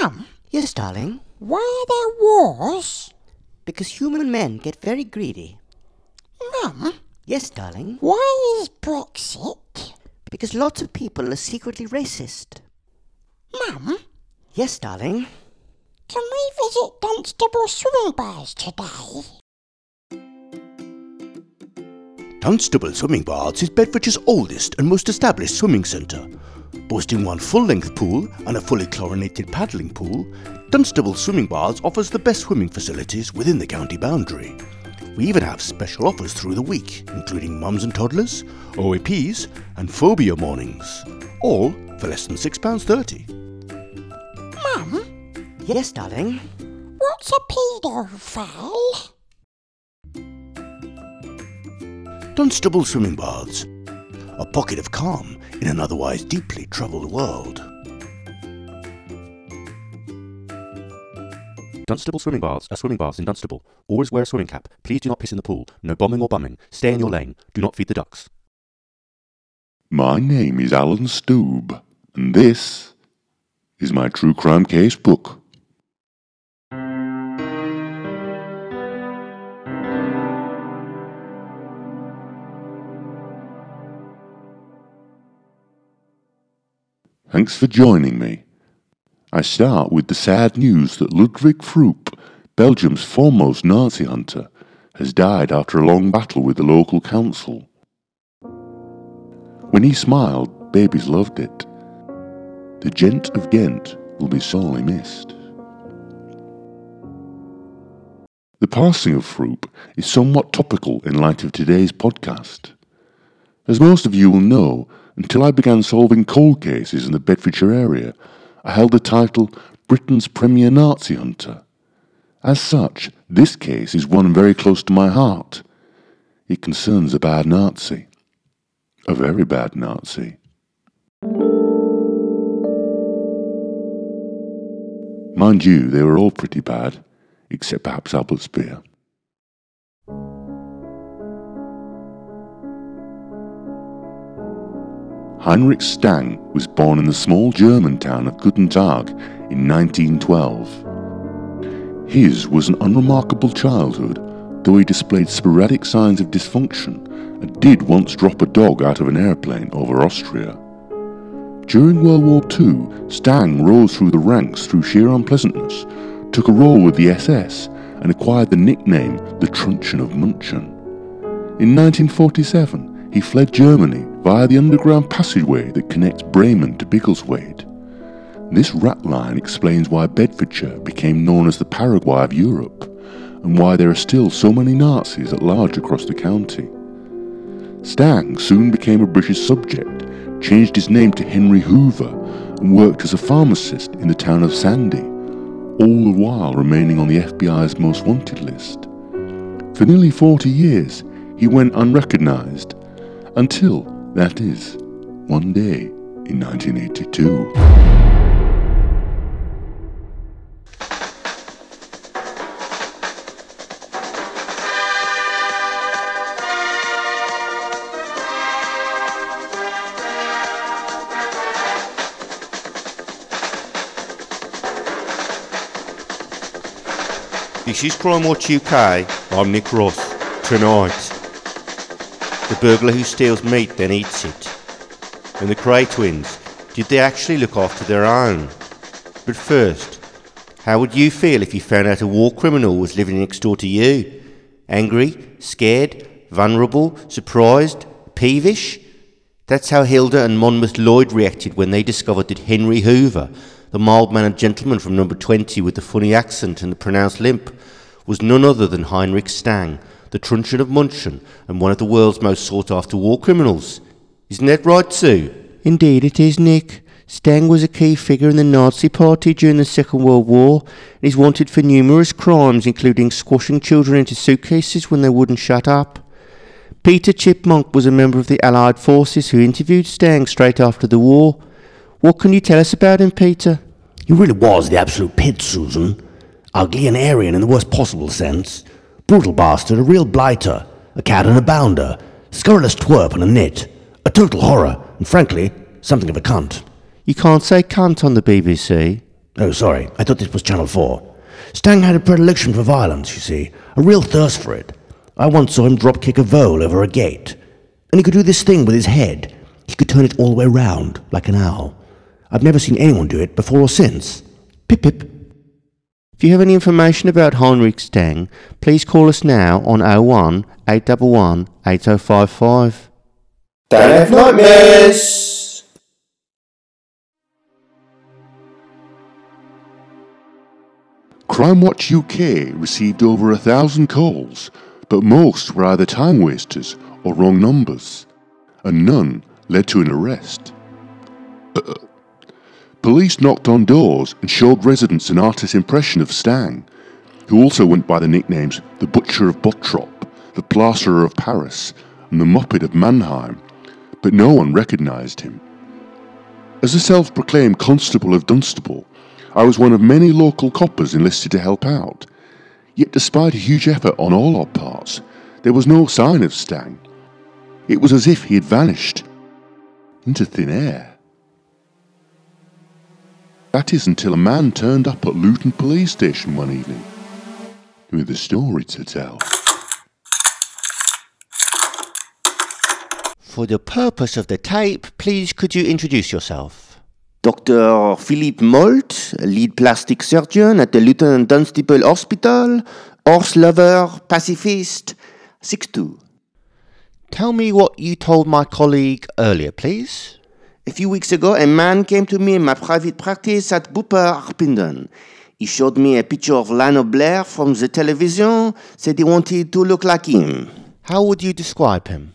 Mum? Yes, darling? Why there was? Because human men get very greedy. Mum? Yes, darling? Why is Brexit? Because lots of people are secretly racist. Mum? Yes, darling? Can we visit Dunstable Swimming Baths today? Dunstable Swimming Baths is Bedfordshire's oldest and most established swimming centre. Boasting one full-length pool and a fully chlorinated paddling pool, Dunstable Swimming Baths offers the best swimming facilities within the county boundary. We even have special offers through the week, including mums and toddlers, OAPs and phobia mornings, all for less than £6.30. Mum? Yes, darling? What's a paedophile? Dunstable Swimming Baths. A pocket of calm in an otherwise deeply troubled world. Dunstable Swimming Baths are swimming baths in Dunstable. Always wear a swimming cap. Please do not piss in the pool. No bombing or bumming. Stay in your lane. Do not feed the ducks. My name is Alan Stoop, and this is my true crime case book. Thanks for joining me. I start with the sad news that Ludwig Froop, Belgium's foremost Nazi hunter, has died after a long battle with the local council. When he smiled, babies loved it. The Gent of Ghent will be sorely missed. The passing of Froop is somewhat topical in light of today's podcast. As most of you will know, until I began solving cold cases in the Bedfordshire area, I held the title Britain's Premier Nazi Hunter. As such, this case is one very close to my heart. It concerns a bad Nazi. A very bad Nazi. Mind you, they were all pretty bad, except perhaps Albert Speer. Heinrich Stang was born in the small German town of Guttentag in 1912. His was an unremarkable childhood, though he displayed sporadic signs of dysfunction and did once drop a dog out of an airplane over Austria. During World War II, Stang rose through the ranks through sheer unpleasantness, took a role with the SS, and acquired the nickname the Truncheon of Munchen. In 1947, he fled Germany via the underground passageway that connects Bremen to Biggleswade. This rat line explains why Bedfordshire became known as the Paraguay of Europe, and why there are still so many Nazis at large across the county. Stang soon became a British subject, changed his name to Henry Hoover, and worked as a pharmacist in the town of Sandy, all the while remaining on the FBI's most wanted list. For nearly 40 years, he went unrecognised, until, that is, one day in 1982. This is Crime Watch UK. I'm Nick Ross. Tonight, the burglar who steals meat then eats it. And the Cray twins, did they actually look after their own? But first, how would you feel if you found out a war criminal was living next door to you? Angry, scared, vulnerable, surprised, peevish? That's how Hilda and Monmouth Lloyd reacted when they discovered that Henry Hoover, the mild-mannered gentleman from number 20 with the funny accent and the pronounced limp, was none other than Heinrich Stang, the Truncheon of Munchen, and one of the world's most sought-after war criminals. Isn't that right, Sue? Indeed it is, Nick. Stang was a key figure in the Nazi Party during the Second World War, and is wanted for numerous crimes, including squashing children into suitcases when they wouldn't shut up. Peter Chipmunk was a member of the Allied forces who interviewed Stang straight after the war. What can you tell us about him, Peter? He really was the absolute pit, Susan. Ugly and Aryan in the worst possible sense. Brutal bastard, a real blighter, a cat and a bounder, scurrilous twerp and a nit, a total horror, and frankly, something of a cunt. You can't say cunt on the BBC. Oh, sorry, I thought this was Channel 4. Stang had a predilection for violence, you see, a real thirst for it. I once saw him drop-kick a vole over a gate. And he could do this thing with his head. He could turn it all the way round, like an owl. I've never seen anyone do it before or since. Pip-pip. If you have any information about Heinrich Stang, please call us now on 01 811 8055. Don't have nightmares! Crime Watch UK received over 1,000 calls, but most were either time wasters or wrong numbers, and none led to an arrest. Police knocked on doors and showed residents an artist's impression of Stang, who also went by the nicknames the Butcher of Bottrop, the Plasterer of Paris, and the Muppet of Mannheim, but no one recognised him. As a self-proclaimed constable of Dunstable, I was one of many local coppers enlisted to help out, yet despite a huge effort on all our parts, there was no sign of Stang. It was as if he had vanished into thin air. That is until a man turned up at Luton Police Station one evening with a story to tell. For the purpose of the tape, please could you introduce yourself? Dr. Philippe Molt, lead plastic surgeon at the Luton Dunstable Hospital, horse lover, pacifist, 6'2". Tell me what you told my colleague earlier, please. A few weeks ago, a man came to me in my private practice at Booper Arpindon. He showed me a picture of Lionel Blair from the television, said he wanted to look like him. How would you describe him?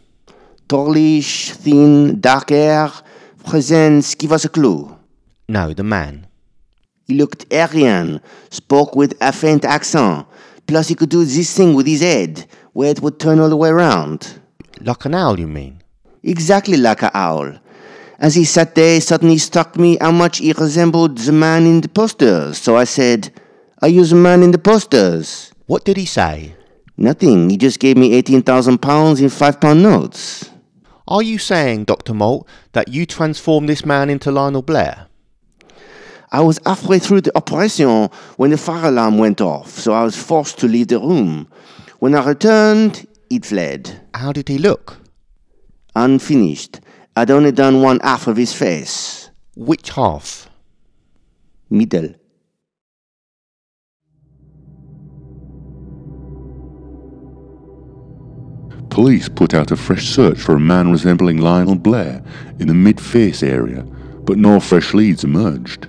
Tallish, thin, dark hair. Presence, give us a clue. No, the man. He looked Aryan, spoke with a faint accent. Plus he could do this thing with his head, where it would turn all the way around. Like an owl, you mean? Exactly like an owl. As he sat there, it suddenly struck me how much he resembled the man in the posters. So I said, "Are you the man in the posters?" What did he say? Nothing. He just gave me £18,000 in £5 notes. Are you saying, Dr. Molt, that you transformed this man into Lionel Blair? I was halfway through the operation when the fire alarm went off, so I was forced to leave the room. When I returned, he'd fled. How did he look? Unfinished. I'd only done one half of his face. Which half? Middle. Police put out a fresh search for a man resembling Lionel Blair in the mid-face area, but no fresh leads emerged.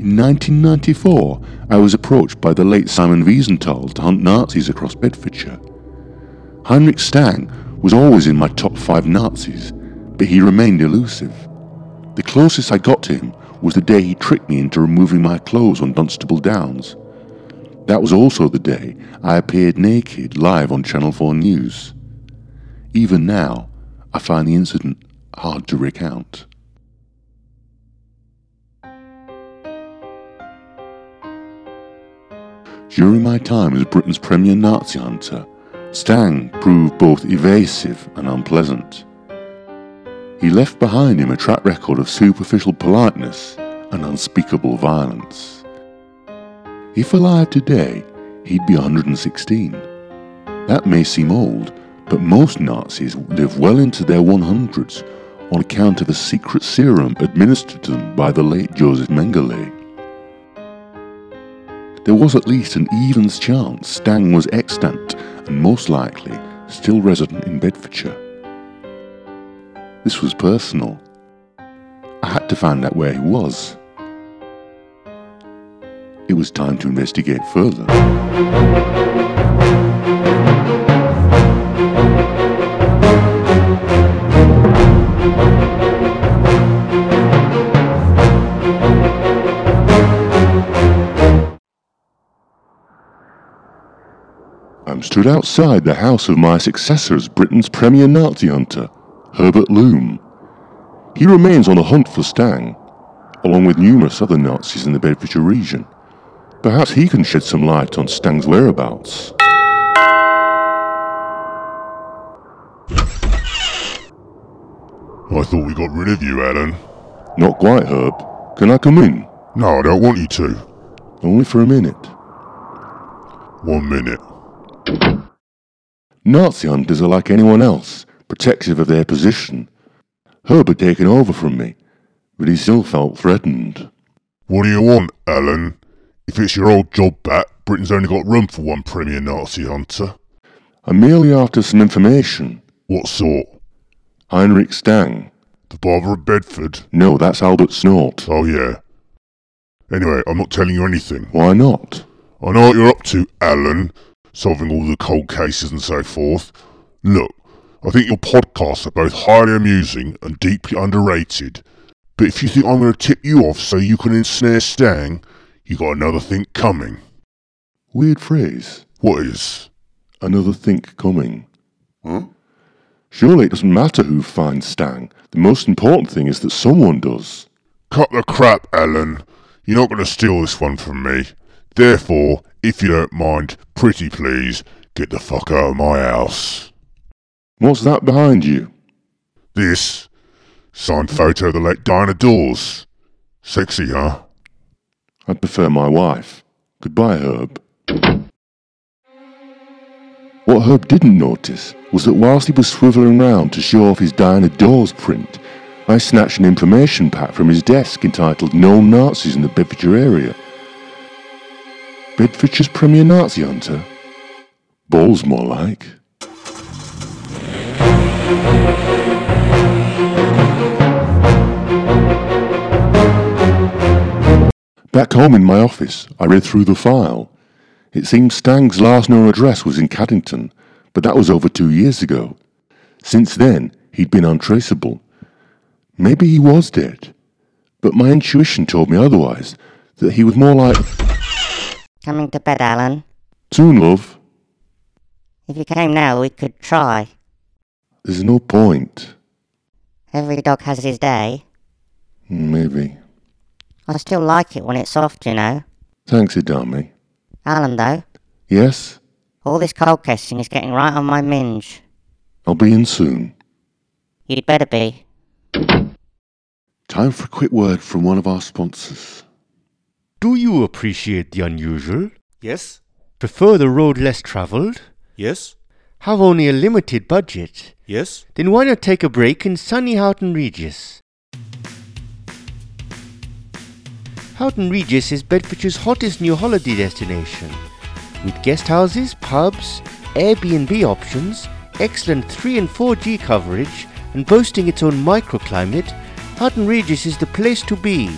In 1994, I was approached by the late Simon Wiesenthal to hunt Nazis across Bedfordshire. Heinrich Stang was always in my top 5 Nazis, but he remained elusive. The closest I got to him was the day he tricked me into removing my clothes on Dunstable Downs. That was also the day I appeared naked live on Channel 4 News. Even now, I find the incident hard to recount. During my time as Britain's premier Nazi hunter, Stang proved both evasive and unpleasant. He left behind him a track record of superficial politeness and unspeakable violence. If alive today, he'd be 116. That may seem old, but most Nazis live well into their 100s on account of a secret serum administered to them by the late Joseph Mengele. There was at least an even's chance Stang was extant and most likely still resident in Bedfordshire. This was personal. I had to find out where he was. It was time to investigate further. I'm stood outside the house of my successor as Britain's premier Nazi hunter, Herbert Loom. He remains on the hunt for Stang, along with numerous other Nazis in the Bedfordshire region. Perhaps he can shed some light on Stang's whereabouts. I thought we got rid of you, Alan. Not quite, Herb. Can I come in? No, I don't want you to. Only for a minute. 1 minute. Nazi hunters are like anyone else, protective of their position. Herb had taken over from me, but he still felt threatened. What do you want, Alan? If it's your old job back, Britain's only got room for one premier Nazi hunter. I'm merely after some information. What sort? Heinrich Stang. The barber at Bedford? No, that's Albert Snort. Oh, yeah. Anyway, I'm not telling you anything. Why not? I know what you're up to, Alan, solving all the cold cases and so forth. Look, I think your podcasts are both highly amusing and deeply underrated, but if you think I'm going to tip you off so you can ensnare Stang, you got another think coming. Weird phrase. What is? Another think coming. Huh? Surely it doesn't matter who finds Stang. The most important thing is that someone does. Cut the crap, Alan. You're not going to steal this one from me. Therefore, if you don't mind, pretty please, get the fuck out of my house. What's that behind you? This. Signed photo of the late Diana Dawes. Sexy, huh? I'd prefer my wife. Goodbye, Herb. What Herb didn't notice was that whilst he was swivelling round to show off his Diana Dawes print, I snatched an information pack from his desk entitled Known Nazis in the Bedfordshire Area. Bedfordshire's premier Nazi hunter? Balls more like. Back home in my office, I read through the file. It seemed Stang's last known address was in Caddington, but that was over 2 years ago. Since then, he'd been untraceable. Maybe he was dead, but my intuition told me otherwise, that he was more like... Coming to bed, Alan. Soon, love. If you came now, we could try. There's no point. Every dog has his day. Maybe. I still like it when it's soft, you know. Thanks, Idami. Alan, though. Yes? All this cold casing is getting right on my minge. I'll be in soon. You'd better be. Time for a quick word from one of our sponsors. Do you appreciate the unusual? Yes. Prefer the road less travelled? Yes. Have only a limited budget? Yes. Then why not take a break in sunny Houghton Regis? Houghton Regis is Bedfordshire's hottest new holiday destination. With guest houses, pubs, Airbnb options, excellent 3 and 4G coverage, and boasting its own microclimate, Houghton Regis is the place to be.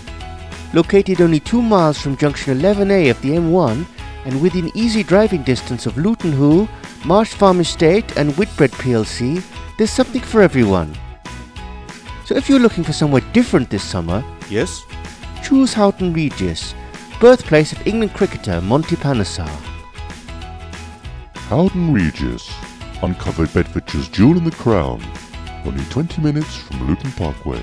Located only 2 miles from junction 11A of the M1 and within easy driving distance of Luton Hoo, Marsh Farm Estate and Whitbread PLC, there's something for everyone. So if you're looking for somewhere different this summer, yes, choose Houghton Regis, birthplace of England cricketer Monty Panesar. Houghton Regis, uncovered Bedfordshire's jewel in the crown, only 20 minutes from Luton Parkway.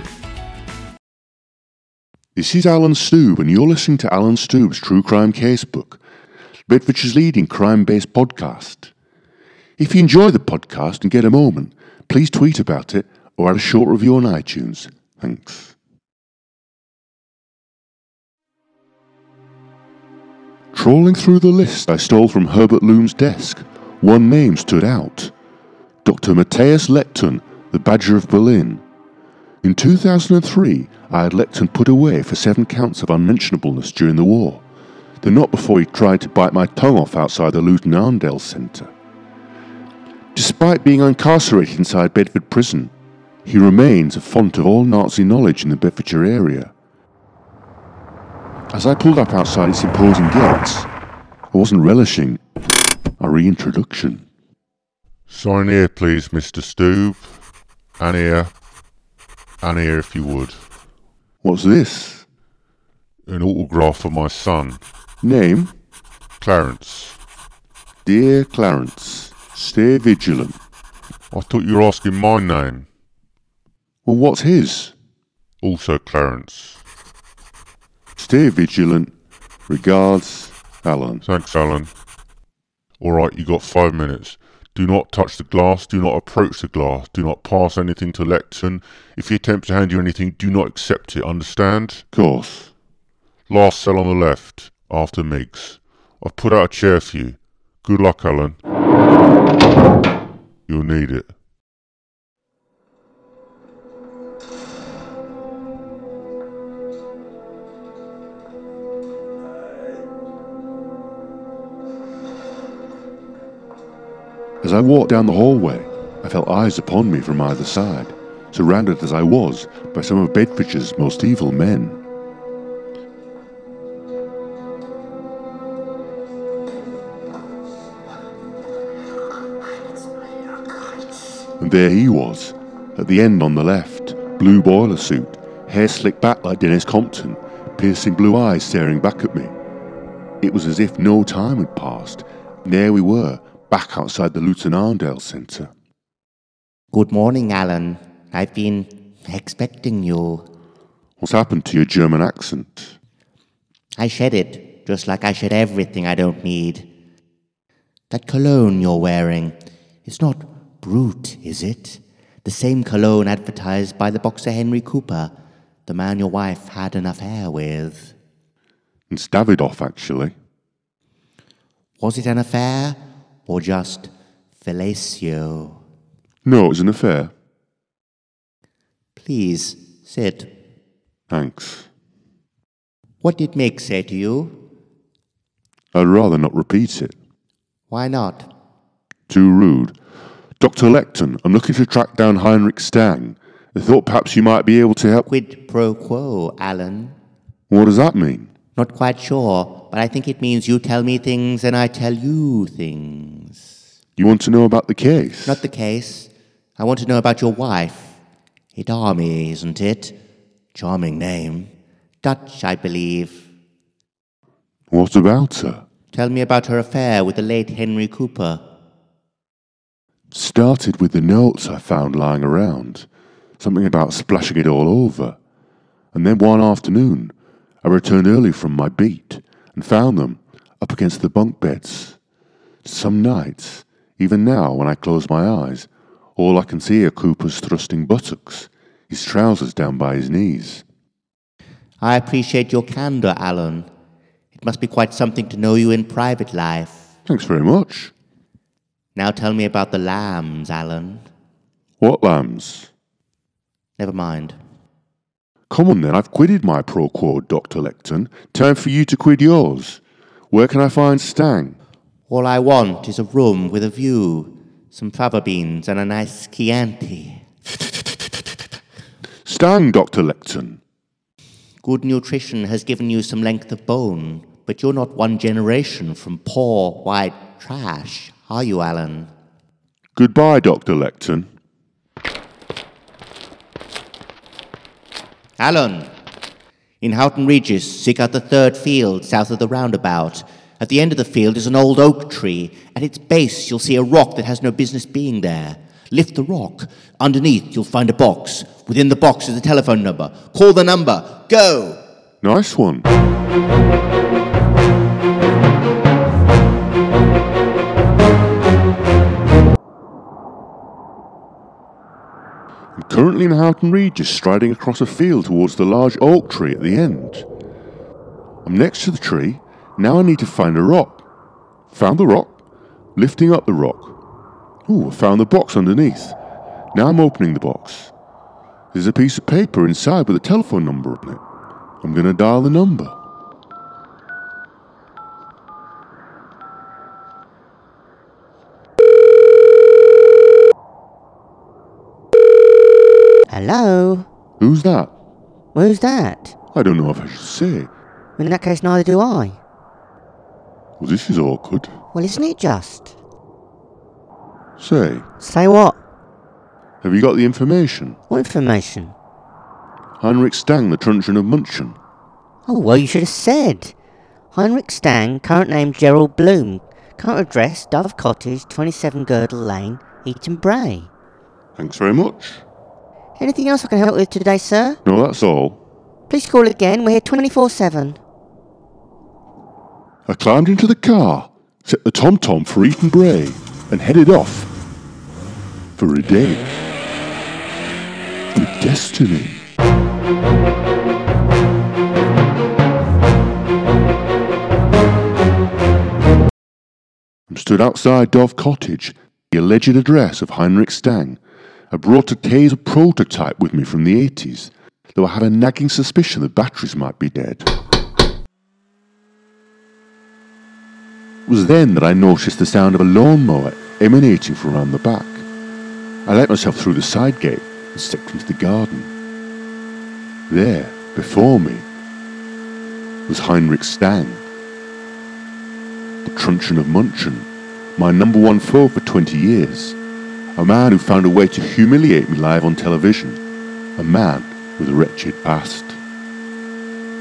This is Alan Stoop, and you're listening to Alan Stoop's True Crime Casebook, Bedfordshire's leading crime-based podcast. If you enjoy the podcast and get a moment, please tweet about it or add a short review on iTunes. Thanks. Trawling through the list I stole from Herbert Loom's desk, one name stood out. Dr. Matthias Lecton, the Badger of Berlin. In 2003, I had Lecton put away for 7 counts of unmentionableness during the war, though not before he tried to bite my tongue off outside the Luton Arndale Centre. Despite being incarcerated inside Bedford Prison, he remains a font of all Nazi knowledge in the Bedfordshire area. As I pulled up outside its imposing gates, I wasn't relishing a reintroduction. Sign here, please, Mr. Stoob. And here. And here, if you would. What's this? An autograph for my son. Name? Clarence. Dear Clarence, stay vigilant. I thought you were asking my name. Well, what's his? Also Clarence. Stay vigilant. Regards, Alan. Thanks, Alan. All right, you got 5 minutes. Do not touch the glass, do not approach the glass, do not pass anything to Lecton. If he attempts to hand you anything, do not accept it, understand? Of course. Last cell on the left, after Miggs. I've put out a chair for you. Good luck, Alan. You'll need it. As I walked down the hallway, I felt eyes upon me from either side, surrounded as I was by some of Bedfordshire's most evil men. And there he was, at the end on the left, blue boiler suit, hair slicked back like Dennis Compton, piercing blue eyes staring back at me. It was as if no time had passed, and there we were, back outside the Luton Arndale Centre. Good morning, Alan. I've been expecting you. What's happened to your German accent? I shed it, just like I shed everything I don't need. That cologne you're wearing, it's not Brut, is it? The same cologne advertised by the boxer Henry Cooper, the man your wife had an affair with. It's Davidoff, actually. Was it an affair? Or just fellatio? No, it was an affair. Please, sit. Thanks. What did Meg say to you? I'd rather not repeat it. Why not? Too rude. Dr. Lecton, I'm looking to track down Heinrich Stang. I thought perhaps you might be able to help... Quid pro quo, Alan. What does that mean? Not quite sure, but I think it means you tell me things and I tell you things. You want to know about the case? Not the case. I want to know about your wife. Idami, isn't it? Charming name. Dutch, I believe. What about her? Tell me about her affair with the late Henry Cooper. Started with the notes I found lying around. Something about splashing it all over. And then one afternoon... I returned early from my beat and found them up against the bunk beds. Some nights, even now when I close my eyes, all I can see are Cooper's thrusting buttocks, his trousers down by his knees. I appreciate your candour, Alan. It must be quite something to know you in private life. Thanks very much. Now tell me about the lambs, Alan. What lambs? Never mind. Come on then, I've quitted my pro quo, Dr. Lecton. Time for you to quit yours. Where can I find Stang? All I want is a room with a view, some fava beans and a nice Chianti. Stang, Dr. Lecton. Good nutrition has given you some length of bone, but you're not one generation from poor white trash, are you, Alan? Goodbye, Dr. Lecton. Alan, in Houghton Regis, seek out the third field south of the roundabout. At the end of the field is an old oak tree. At its base, you'll see a rock that has no business being there. Lift the rock. Underneath, you'll find a box. Within the box is a telephone number. Call the number. Go! Nice one. Currently in Houghton Regis, striding across a field towards the large oak tree at the end. I'm next to the tree, now I need to find a rock. Found the rock, lifting up the rock. Ooh, I found the box underneath. Now I'm opening the box. There's a piece of paper inside with a telephone number on it. I'm going to dial the number. Hello? Who's that? Who's that? I don't know if I should say. In that case, neither do I. Well, this is awkward. Well, isn't it just? Say. Say what? Have you got the information? What information? Heinrich Stang, the truncheon of Munchen. Oh, well, you should have said. Heinrich Stang, current name Gerald Bloom. Current address, Dove Cottage, 27 Girdle Lane, Eaton Bray. Thanks very much. Anything else I can help with today, sir? No, that's all. Please call again. We're here 24/7. I climbed into the car, set the tom-tom for Eaton Bray, and headed off for a day with destiny. stood outside Dove Cottage, the alleged address of Heinrich Stang. I brought a taser prototype with me from the 80s, though I have a nagging suspicion the batteries might be dead. It was then that I noticed the sound of a lawnmower emanating from around the back. I let myself through the side gate and stepped into the garden. There, before me, was Heinrich Stang. The truncheon of Munchen, my number one foe for 20 years. A man who found a way to humiliate me live on television. A man with a wretched past.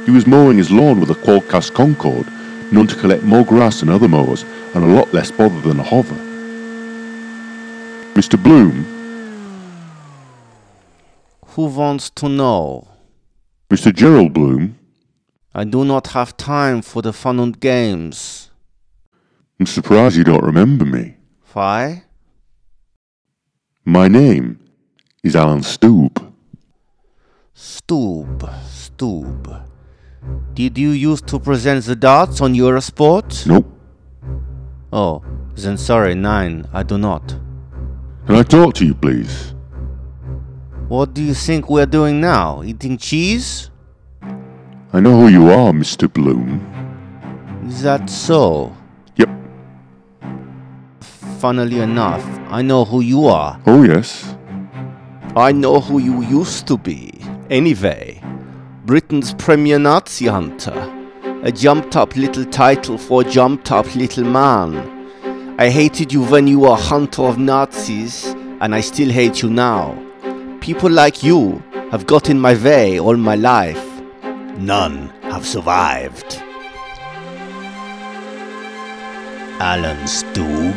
He was mowing his lawn with a Quadcast Concorde, known to collect more grass than other mowers, and a lot less bother than a hover. Mr. Bloom. Who wants to know? Mr. Gerald Bloom. I do not have time for the fun and games. I'm surprised you don't remember me. Why? My name is Alan Stoop. Stoop. Did you used to present the darts on Eurosport? Nope. Oh, then sorry, 9, I do not. Can I talk to you, please? What do you think we're doing now? Eating cheese? I know who you are, Mr. Bloom. Is that so? Yep. Funnily enough, I know who you are. Oh, yes. I know who you used to be, anyway. Britain's premier Nazi hunter. A jumped-up little title for a jumped-up little man. I hated you when you were a hunter of Nazis, and I still hate you now. People like you have got in my way all my life. None have survived. Alan Stoop.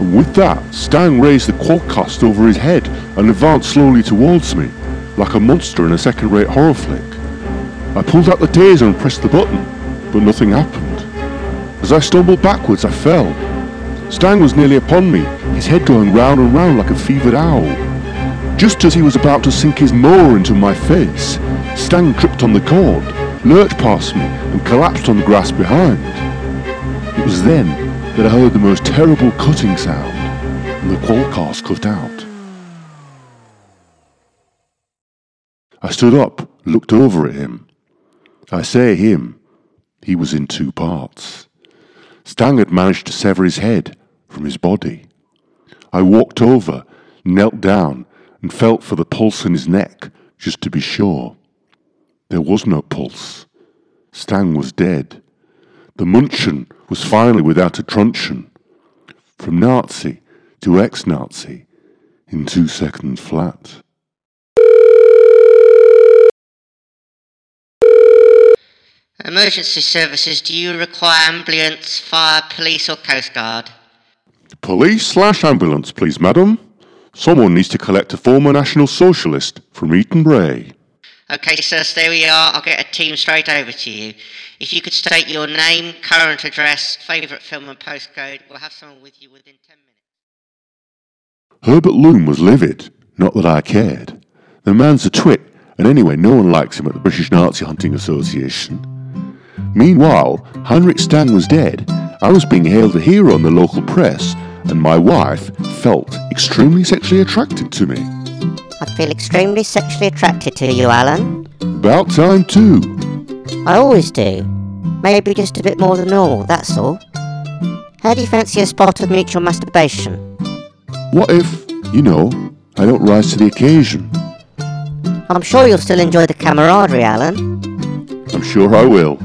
And with that, Stang raised the quadcast over his head and advanced slowly towards me, like a monster in a second-rate horror flick. I pulled out the taser and pressed the button. But nothing happened. As I stumbled backwards, I fell. Stang was nearly upon me, his head going round and round like a fevered owl. Just as he was about to sink his maw into my face, Stang tripped on the cord, lurched past me, and collapsed on the grass behind. It was then that I heard the most terrible cutting sound, and the quadcast cut out. I stood up, looked over at him. I say him. He was in two parts. Stang had managed to sever his head from his body. I walked over, knelt down, and felt for the pulse in his neck, just to be sure. There was no pulse. Stang was dead. The Munchen was finally without a truncheon. From Nazi to ex-Nazi, in 2 seconds flat. Emergency services, do you require ambulance, fire, police or coast guard? Police/ambulance, please, madam. Someone needs to collect a former National Socialist from Eaton Bray. OK, sir, so there we are. I'll get a team straight over to you. If you could state your name, current address, favourite film and postcode, we'll have someone with you within 10 minutes. Herbert Loom was livid, not that I cared. The man's a twit, and anyway, no one likes him at the British Nazi Hunting Association. Meanwhile, Heinrich Stang was dead, I was being hailed a hero in the local press, and my wife felt extremely sexually attracted to me. I feel extremely sexually attracted to you, Alan. About time too. I always do. Maybe just a bit more than normal, that's all. How do you fancy a spot of mutual masturbation? What if, you know, I don't rise to the occasion? I'm sure you'll still enjoy the camaraderie, Alan. I'm sure I will.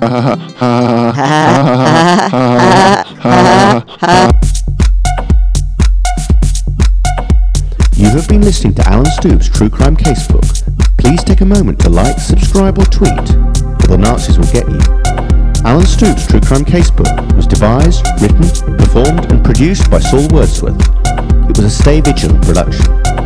You have been listening to Alan Stoop's True Crime Casebook. Please take a moment to like, subscribe or tweet, or the Nazis will get you. Alan Stoop's True Crime Casebook was devised, written, performed and produced by Saul Wordsworth. It was a Stay Vigilant production.